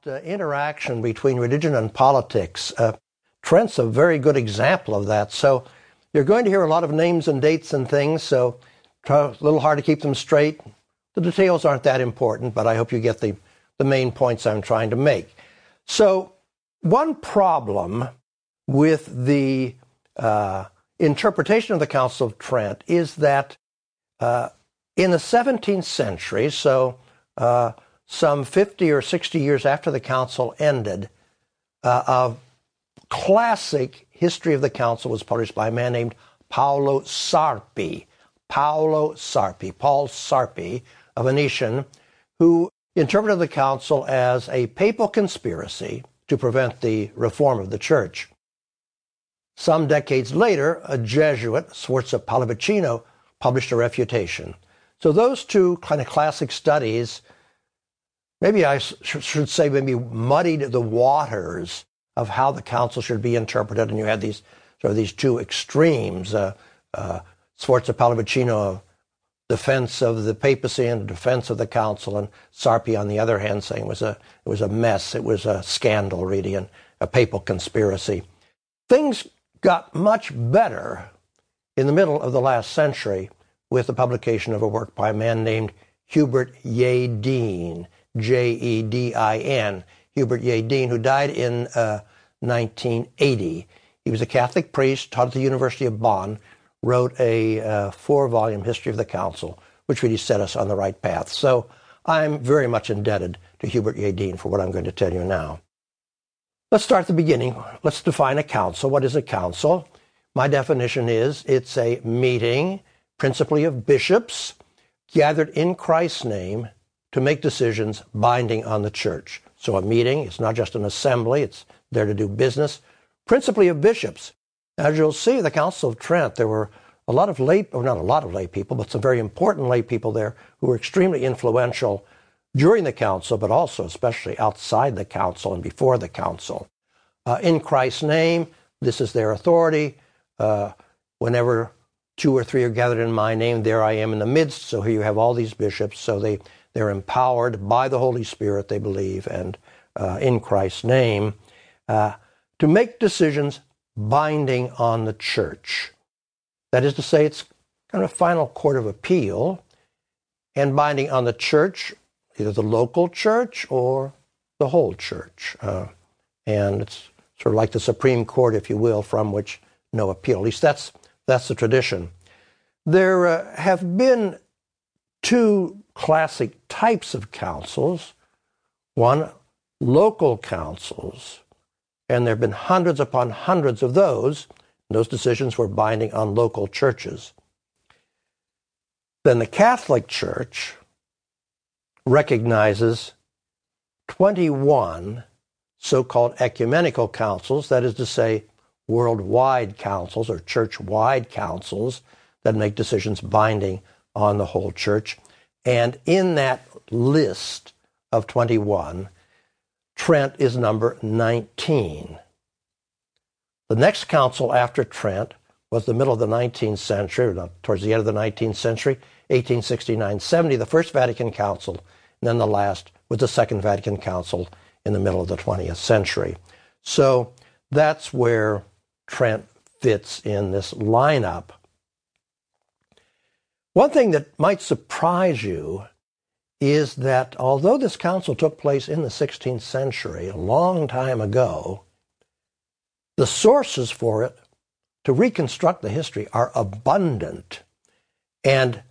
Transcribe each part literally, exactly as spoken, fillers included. about uh, interaction between religion and politics. Uh, Trent's a very good example of that. So you're going to hear a lot of names and dates and things, so try a little hard to keep them straight. The details aren't that important, but I hope you get the, the main points I'm trying to make. So one problem with the uh, interpretation of the Council of Trent is that uh, in the seventeenth century, so uh, some fifty or sixty years after the council ended, uh, a classic history of the council was published by a man named Paolo Sarpi. Paolo Sarpi, Paul Sarpi, a Venetian, who interpreted the council as a papal conspiracy to prevent the reform of the church. Some decades later, a Jesuit, Sforza Pallavicino, published a refutation. So those two kind of classic studies Maybe I should say maybe muddied the waters of how the council should be interpreted, and you had these sort of these two extremes: uh, uh, Sforza Pallavicino, defense of the papacy and defense of the council, and Sarpi, on the other hand, saying it was a it was a mess, it was a scandal, really, and a papal conspiracy. Things got much better in the middle of the last century with the publication of a work by a man named Hubert Jedin. J E D I N, Hubert Jedin, who died in uh, nineteen eighty. He was a Catholic priest, taught at the University of Bonn, wrote a uh, four-volume history of the council, which really set us on the right path. So I'm very much indebted to Hubert Jedin for what I'm going to tell you now. Let's start at the beginning. Let's define a council. What is a council? My definition is it's a meeting, principally of bishops, gathered in Christ's name, to make decisions binding on the church. So a meeting, it's not just an assembly, it's there to do business, principally of bishops. As you'll see, the Council of Trent, there were a lot of lay, or not a lot of lay people, but some very important lay people there who were extremely influential during the council, but also especially outside the council and before the council. Uh, in Christ's name, this is their authority. Uh, whenever two or three are gathered in my name, there I am in the midst. So here you have all these bishops, so they They're empowered by the Holy Spirit, they believe, and uh, in Christ's name, uh, to make decisions binding on the church. That is to say, it's kind of a final court of appeal, and binding on the church, either the local church or the whole church. Uh, and it's sort of like the Supreme Court, if you will, from which no appeal. At least that's, that's the tradition. There uh, have been two classic types of councils. One, local councils, and there have been hundreds upon hundreds of those, and those decisions were binding on local churches. Then the Catholic Church recognizes twenty-one so-called ecumenical councils, that is to say, worldwide councils or church-wide councils that make decisions binding on the whole church. And in that list of twenty-one, Trent is number nineteen. The next council after Trent was the middle of the nineteenth century, or towards the end of the nineteenth century, eighteen sixty-nine seventy, the First Vatican Council, and then the last was the Second Vatican Council in the middle of the twentieth century. So that's where Trent fits in this lineup. One thing that might surprise you is that although this council took place in the sixteenth century, a long time ago, the sources for it to reconstruct the history are abundant, and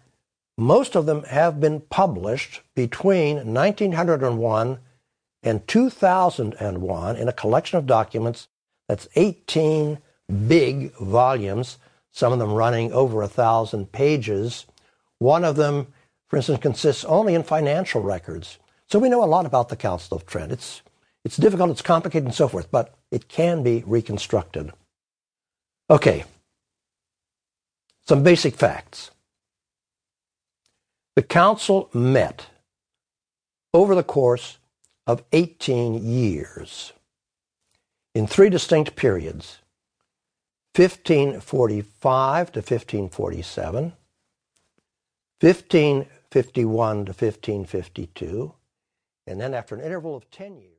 most of them have been published between nineteen oh one and two thousand one in a collection of documents that's eighteen big volumes, some of them running over a thousand pages. One of them, for instance, consists only in financial records. So we know a lot about the Council of Trent. It's, it's difficult, it's complicated, and so forth, but it can be reconstructed. Okay, some basic facts. The Council met over the course of eighteen years in three distinct periods: fifteen forty-five to fifteen forty-seven, fifteen fifty-one to fifteen fifty-two, and then after an interval of ten years.